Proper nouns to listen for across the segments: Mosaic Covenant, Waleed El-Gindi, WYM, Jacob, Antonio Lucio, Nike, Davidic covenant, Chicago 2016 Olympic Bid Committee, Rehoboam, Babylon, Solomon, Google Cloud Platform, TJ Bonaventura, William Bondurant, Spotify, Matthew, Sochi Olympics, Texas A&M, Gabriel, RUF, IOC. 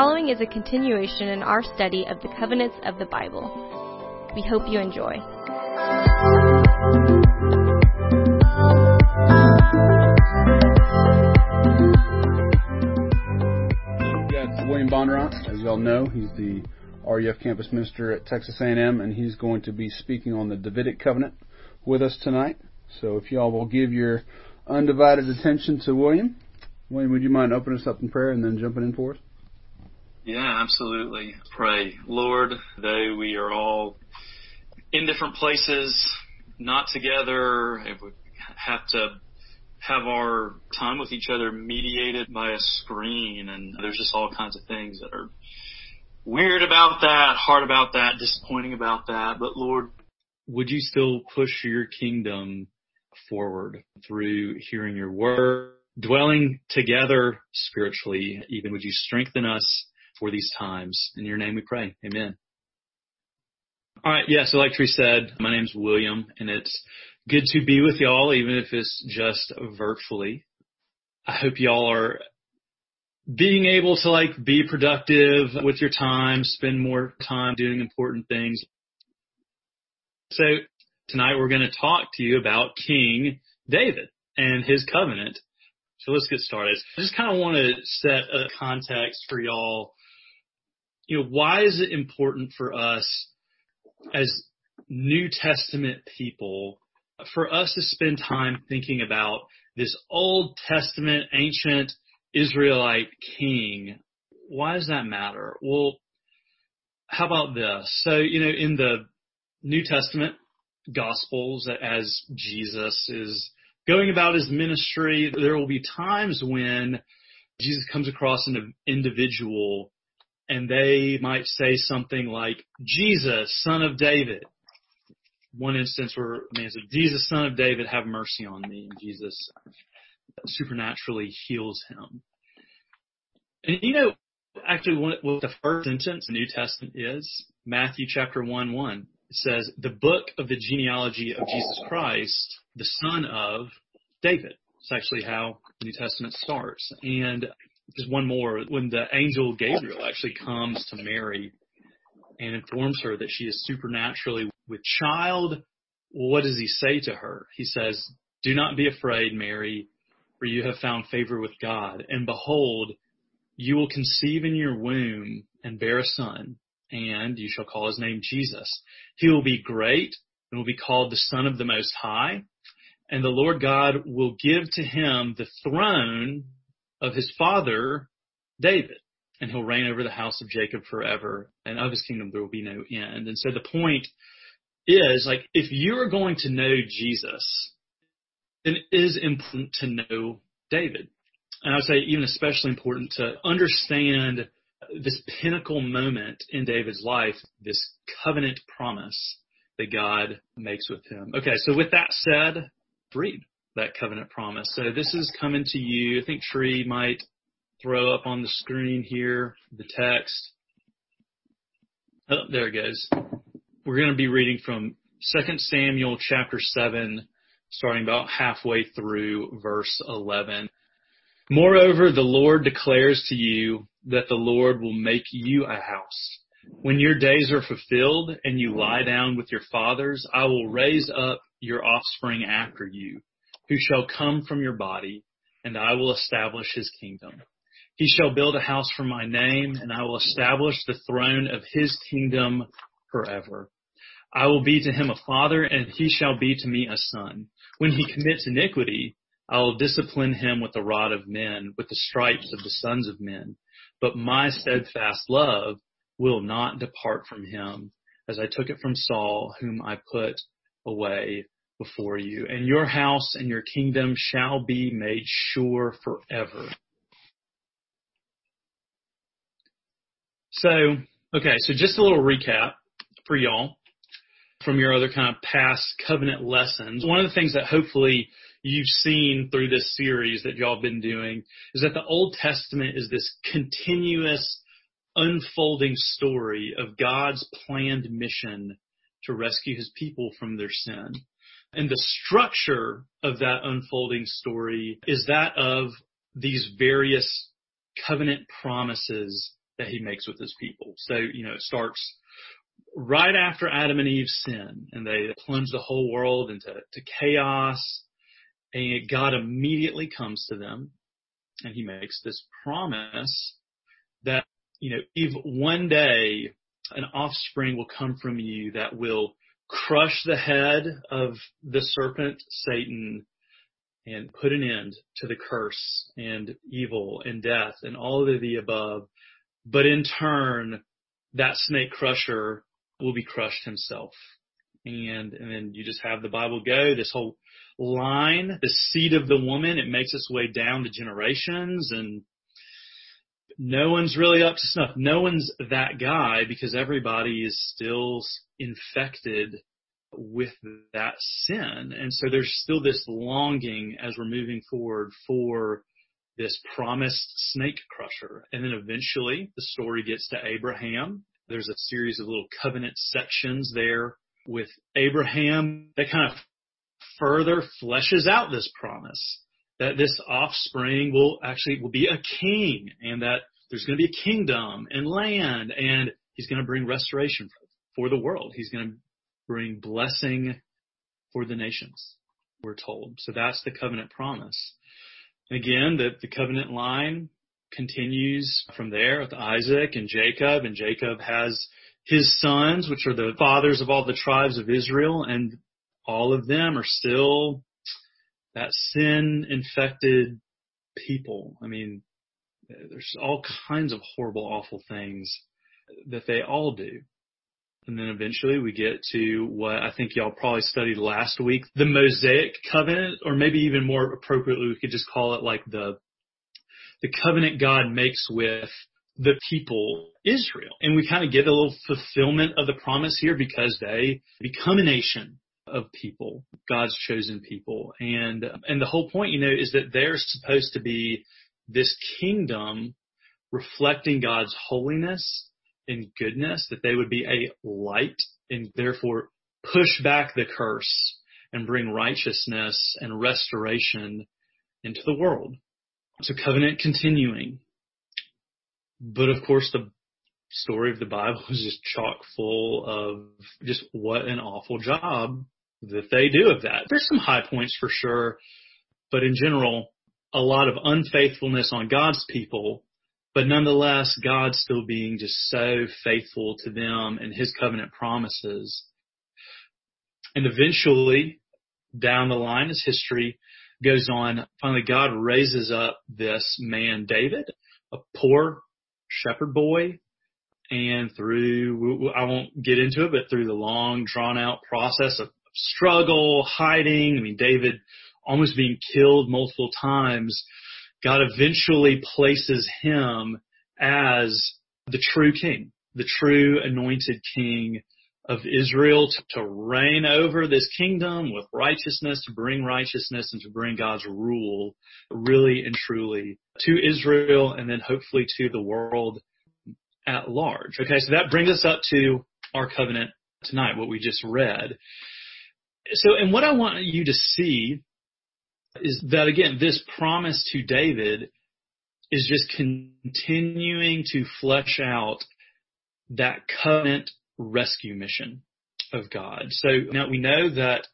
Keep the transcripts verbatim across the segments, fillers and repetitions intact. following is a continuation in our study of the covenants of the Bible. We hope you enjoy. Got William Bondurant, as y'all know. He's the R U F campus minister at Texas A and M, and he's going to be speaking on the Davidic covenant with us tonight. So if y'all will give your undivided attention to William. William, would you mind opening us up in prayer and then jumping in for us? Yeah, absolutely. Pray. Lord, though we are all in different places, not together, and we have to have our time with each other mediated by a screen, and there's just all kinds of things that are weird about that, hard about that, disappointing about that. But Lord, would you still push your kingdom forward through hearing your word? Dwelling together spiritually, even would you strengthen us for these times? In your name we pray. Amen. All right. Yeah. So like Tree said, my name's William, and it's good to be with y'all, even if it's just virtually. I hope y'all are being able to like be productive with your time, spend more time doing important things. So tonight we're going to talk to you about King David and his covenant. So let's get started. I just kind of want to set a context for y'all. You know, why is it important for us as New Testament people, for us to spend time thinking about this Old Testament, ancient Israelite king? Why does that matter? Well, how about this? So, you know, in the New Testament Gospels, as Jesus is going about his ministry, there will be times when Jesus comes across an individual and they might say something like, Jesus, son of David. One instance where a man said, Jesus, son of David, have mercy on me. And Jesus supernaturally heals him. And you know, actually, what the first sentence in the New Testament is, Matthew chapter one, one. It says, the book of the genealogy of Jesus Christ, the son of David. It's actually how the New Testament starts. And just one more, when the angel Gabriel actually comes to Mary and informs her that she is supernaturally with child, what does he say to her? He says, do not be afraid, Mary, for you have found favor with God. And behold, you will conceive in your womb and bear a son. And you shall call his name Jesus. He will be great and will be called the Son of the Most High. And the Lord God will give to him the throne of his father, David. And he'll reign over the house of Jacob forever. And of his kingdom there will be no end. And so the point is, like, if you are going to know Jesus, then it is important to know David. And I would say even especially important to understand this pinnacle moment in David's life, this covenant promise that God makes with him. Okay, so with that said, read that covenant promise. So this is coming to you. I think Tree might throw up on the screen here the text. Oh, there it goes. We're going to be reading from Second Samuel chapter seven, starting about halfway through verse eleven. Moreover, the Lord declares to you that the Lord will make you a house. When your days are fulfilled and you lie down with your fathers, I will raise up your offspring after you, who shall come from your body, and I will establish his kingdom. He shall build a house for my name, and I will establish the throne of his kingdom forever. I will be to him a father, and he shall be to me a son. When he commits iniquity, I will discipline him with the rod of men, with the stripes of the sons of men. But my steadfast love will not depart from him, as I took it from Saul, whom I put away before you. And your house and your kingdom shall be made sure forever. So, okay, so just a little recap for y'all from your other kind of past covenant lessons. One of the things that hopefully you've seen through this series that y'all been doing is that the Old Testament is this continuous unfolding story of God's planned mission to rescue his people from their sin. And the structure of that unfolding story is that of these various covenant promises that he makes with his people. So, you know, it starts right after Adam and Eve sin, and they plunge the whole world into to chaos, and God immediately comes to them, and he makes this promise that, you know, if one day an offspring will come from you that will crush the head of the serpent, Satan, and put an end to the curse and evil and death and all of the above. But in turn, that snake crusher will be crushed himself. And, and then you just have the Bible go, this whole line, the seed of the woman, it makes its way down to generations, and no one's really up to snuff. No one's that guy, because everybody is still infected with that sin. And so there's still this longing as we're moving forward for this promised snake crusher. And then eventually the story gets to Abraham. There's a series of little covenant sections there with Abraham that kind of further fleshes out this promise that this offspring will actually will be a king, and that there's going to be a kingdom and land, and he's going to bring restoration for the world. He's going to bring blessing for the nations, we're told. So that's the covenant promise. And again, the, the covenant line continues from there with Isaac and Jacob, and Jacob has his sons, which are the fathers of all the tribes of Israel, and all of them are still that sin-infected people. I mean, there's all kinds of horrible, awful things that they all do. And then eventually we get to what I think y'all probably studied last week, the Mosaic Covenant, or maybe even more appropriately, we could just call it like the the covenant God makes with the people, Israel. And we kind of get a little fulfillment of the promise here because they become a nation of people, God's chosen people. And and the whole point, you know, is that they're supposed to be this kingdom reflecting God's holiness and goodness, that they would be a light and therefore push back the curse and bring righteousness and restoration into the world. So covenant continuing. But of course the story of the Bible is just chock full of just what an awful job that they do of that. There's some high points for sure, but in general, a lot of unfaithfulness on God's people, but nonetheless, God still being just so faithful to them and his covenant promises. And eventually, down the line, as history goes on, finally God raises up this man, David, a poor shepherd boy. And through, I won't get into it, but through the long, drawn-out process of struggle, hiding, I mean, David almost being killed multiple times, God eventually places him as the true king, the true anointed king of Israel to, to reign over this kingdom with righteousness, to bring righteousness and to bring God's rule really and truly to Israel and then hopefully to the world at large. Okay, so that brings us up to our covenant tonight, what we just read. So, and what I want you to see is that, again, this promise to David is just continuing to flesh out that covenant rescue mission of God. So now we know that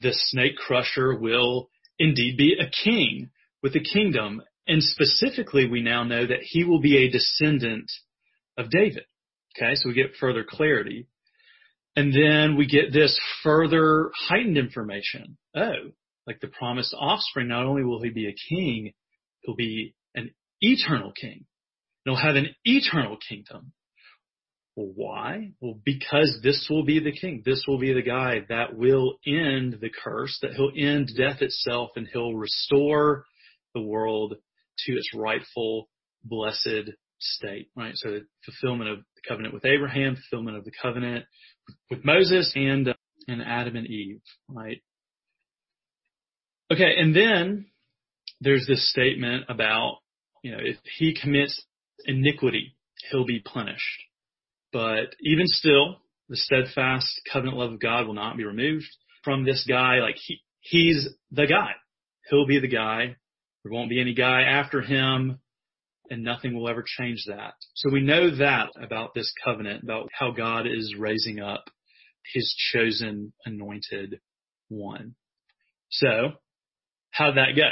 the snake crusher will indeed be a king with a kingdom. And specifically, we now know that he will be a descendant of David. Okay, so we get further clarity. And then we get this further heightened information. Oh, like the promised offspring, not only will he be a king, he'll be an eternal king. And he'll have an eternal kingdom. Well, why? Well, because this will be the king. This will be the guy that will end the curse, that he'll end death itself, and he'll restore the world to its rightful, blessed state, right? So the fulfillment of the covenant with Abraham, fulfillment of the covenant with Moses and uh, and Adam and Eve, right? Okay, and then there's this statement about, you know, if he commits iniquity, he'll be punished. But even still, the steadfast covenant love of God will not be removed from this guy. Like he he's the guy. He'll be the guy. There won't be any guy after him. and nothing will ever change that. So we know that about this covenant, about how God is raising up his chosen anointed one. So how'd that go?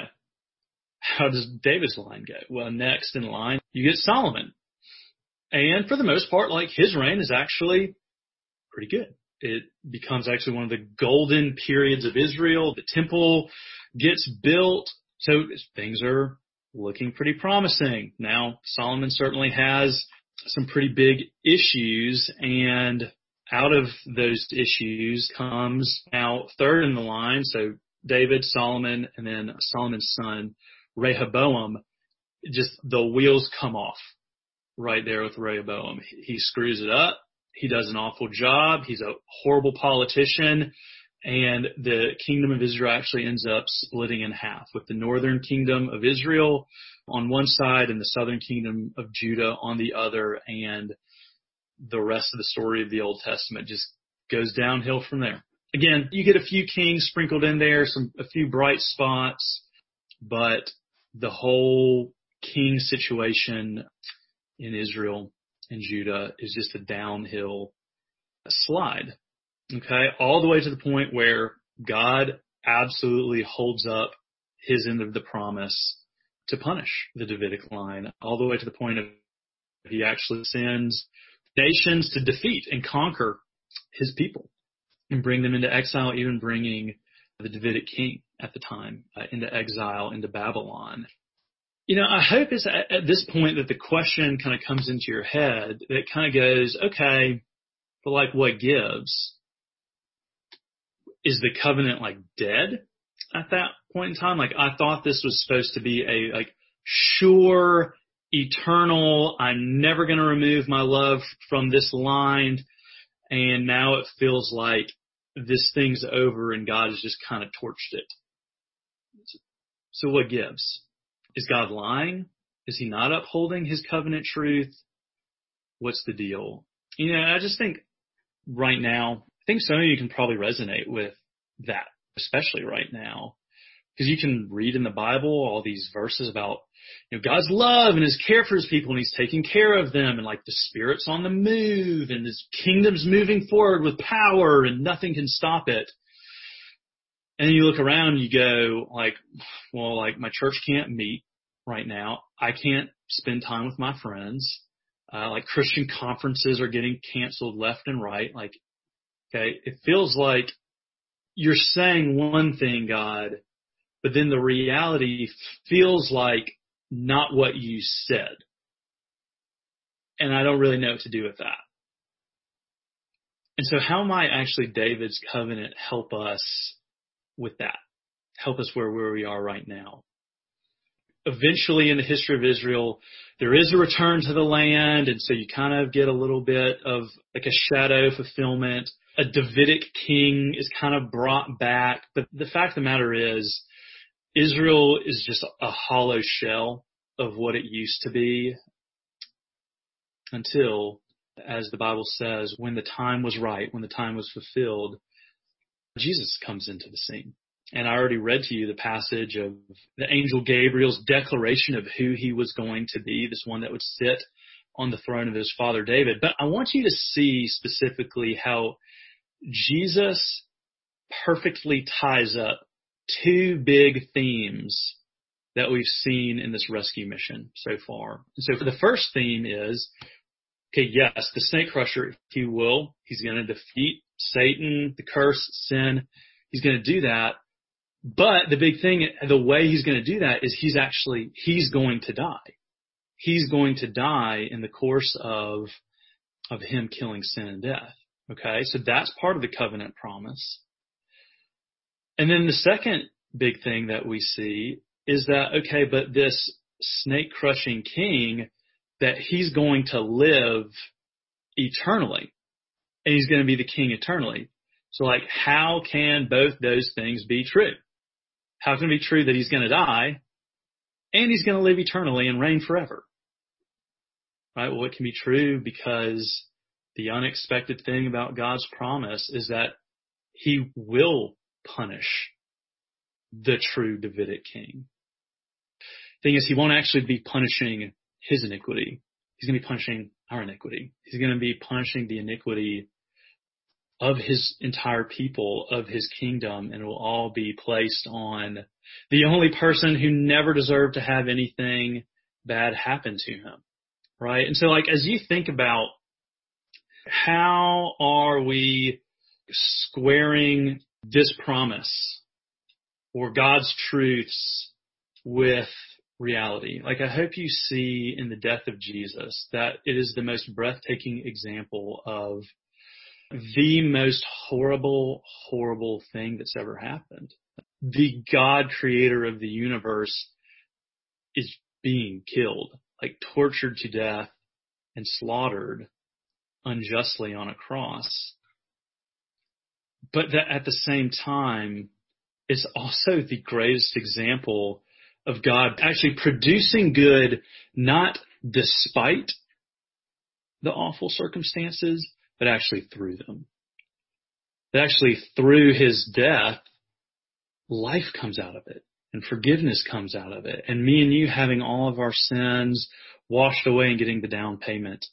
How does David's line go? Well, next in line, you get Solomon. And for the most part, like, his reign is actually pretty good. It becomes actually one of the golden periods of Israel. The temple gets built. So things are looking pretty promising. Now, Solomon certainly has some pretty big issues, and out of those issues comes now third in the line. So David, Solomon, and then Solomon's son, Rehoboam. Just the wheels come off right there with Rehoboam. He screws it up. He does an awful job. He's a horrible politician. And the kingdom of Israel actually ends up splitting in half, with the northern kingdom of Israel on one side and the southern kingdom of Judah on the other. And the rest of the story of the Old Testament just goes downhill from there. Again, you get a few kings sprinkled in there, some a few bright spots, but the whole king situation in Israel and Judah is just a downhill slide. Okay, all the way to the point where God absolutely holds up his end of the promise to punish the Davidic line, all the way to the point of he actually sends nations to defeat and conquer his people and bring them into exile, even bringing the Davidic king at the time uh, into exile, into Babylon. You know, I hope it's at, at this point that the question kind of comes into your head that kind of goes, okay, but like, what gives? Is the covenant like dead at that point in time? Like, I thought this was supposed to be a like sure, eternal, I'm never going to remove my love from this line. And now it feels like this thing's over and God has just kind of torched it. So what gives? Is God lying? Is he not upholding his covenant truth? What's the deal? You know, I just think right now, I think some of you can probably resonate with that, especially right now, because you can read in the Bible all these verses about, you know, God's love and his care for his people, and he's taking care of them, and like the Spirit's on the move, and his kingdom's moving forward with power, and nothing can stop it. And you look around, you go like, well, like my church can't meet right now. I can't spend time with my friends. Uh, like Christian conferences are getting canceled left and right. Like, okay, it feels like you're saying one thing, God, but then the reality feels like not what you said. And I don't really know what to do with that. And so how might actually David's covenant help us with that, help us where, where we are right now? Eventually in the history of Israel, there is a return to the land, and so you kind of get a little bit of like a shadow fulfillment. A Davidic king is kind of brought back, but the fact of the matter is Israel is just a hollow shell of what it used to be until, as the Bible says, when the time was right, when the time was fulfilled, Jesus comes into the scene. And I already read to you the passage of the angel Gabriel's declaration of who he was going to be, this one that would sit on the throne of his father David. But I want you to see specifically how Jesus perfectly ties up two big themes that we've seen in this rescue mission so far. And so for the first theme is, okay, yes, the snake crusher, he will, he's going to defeat Satan, the curse, sin. He's going to do that. But the big thing, the way he's going to do that is he's actually, he's going to die. He's going to die in the course of, of him killing sin and death. Okay. So that's part of the covenant promise. And then the second big thing that we see is that, okay, but this snake crushing king, that he's going to live eternally. And he's going to be the king eternally. So like, how can both those things be true? How can it be true that he's going to die and he's going to live eternally and reign forever? Right? Well, it can be true because the unexpected thing about God's promise is that he will punish the true Davidic king. Thing is, he won't actually be punishing his iniquity. He's going to be punishing our iniquity. He's going to be punishing the iniquity of his entire people, of his kingdom, and it will all be placed on the only person who never deserved to have anything bad happen to him, right? And so, like, as you think about how are we squaring this promise or God's truths with reality? Like, I hope you see in the death of Jesus that it is the most breathtaking example of the most horrible, horrible thing that's ever happened. The God creator of the universe is being killed, like tortured to death and slaughtered unjustly on a cross. But that at the same time is also the greatest example of God actually producing good, not despite the awful circumstances, but actually through them. That actually through his death, life comes out of it, and forgiveness comes out of it. And me and you having all of our sins washed away and getting the down payment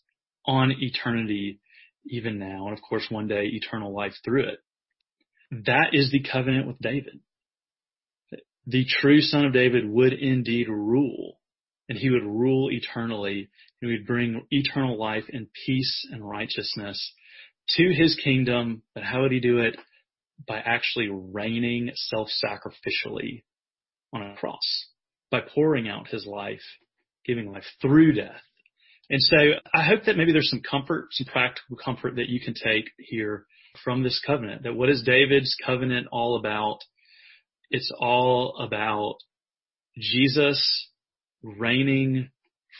on eternity even now. And of course, one day, eternal life through it. That is the covenant with David. The true son of David would indeed rule, and he would rule eternally, and he would bring eternal life and peace and righteousness to his kingdom. But how would he do it? By actually reigning self-sacrificially on a cross, by pouring out his life, giving life through death. And so I hope that maybe there's some comfort, some practical comfort that you can take here from this covenant, that what is David's covenant all about? It's all about Jesus reigning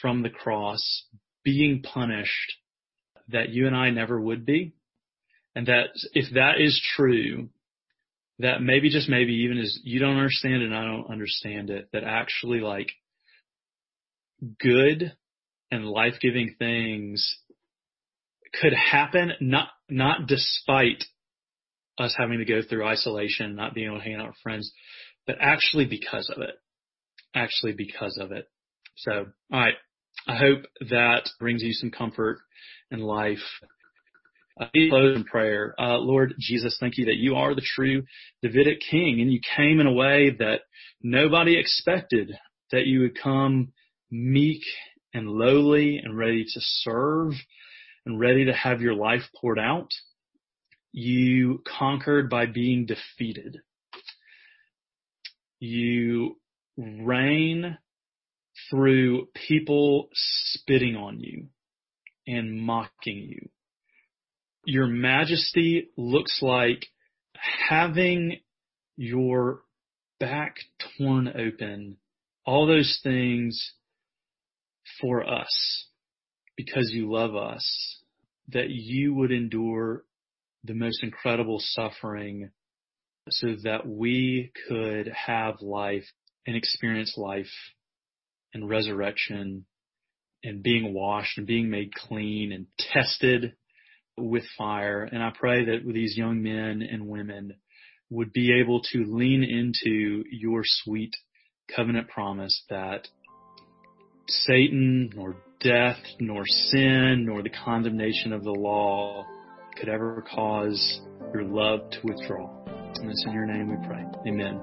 from the cross, being punished that you and I never would be. And that if that is true, that maybe just maybe even as you don't understand it and I don't understand it, that actually like good and life-giving things could happen, not not despite us having to go through isolation, not being able to hang out with friends, but actually because of it, actually because of it. So, all right, I hope that brings you some comfort in life. Uh, close in prayer. Uh, Lord Jesus, thank you that you are the true Davidic king, and you came in a way that nobody expected, that you would come meek and lowly and ready to serve and ready to have your life poured out. You conquered by being defeated. You reign through people spitting on you and mocking you. Your majesty looks like having your back torn open, all those things for us, because you love us, that you would endure the most incredible suffering so that we could have life and experience life and resurrection and being washed and being made clean and tested with fire. And I pray that these young men and women would be able to lean into your sweet covenant promise that Satan, nor death, nor sin, nor the condemnation of the law could ever cause your love to withdraw. And it's in your name we pray. Amen.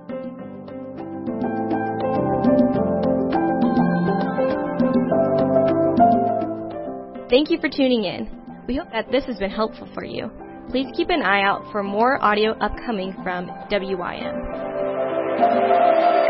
Thank you for tuning in. We hope that this has been helpful for you. Please keep an eye out for more audio upcoming from W Y M.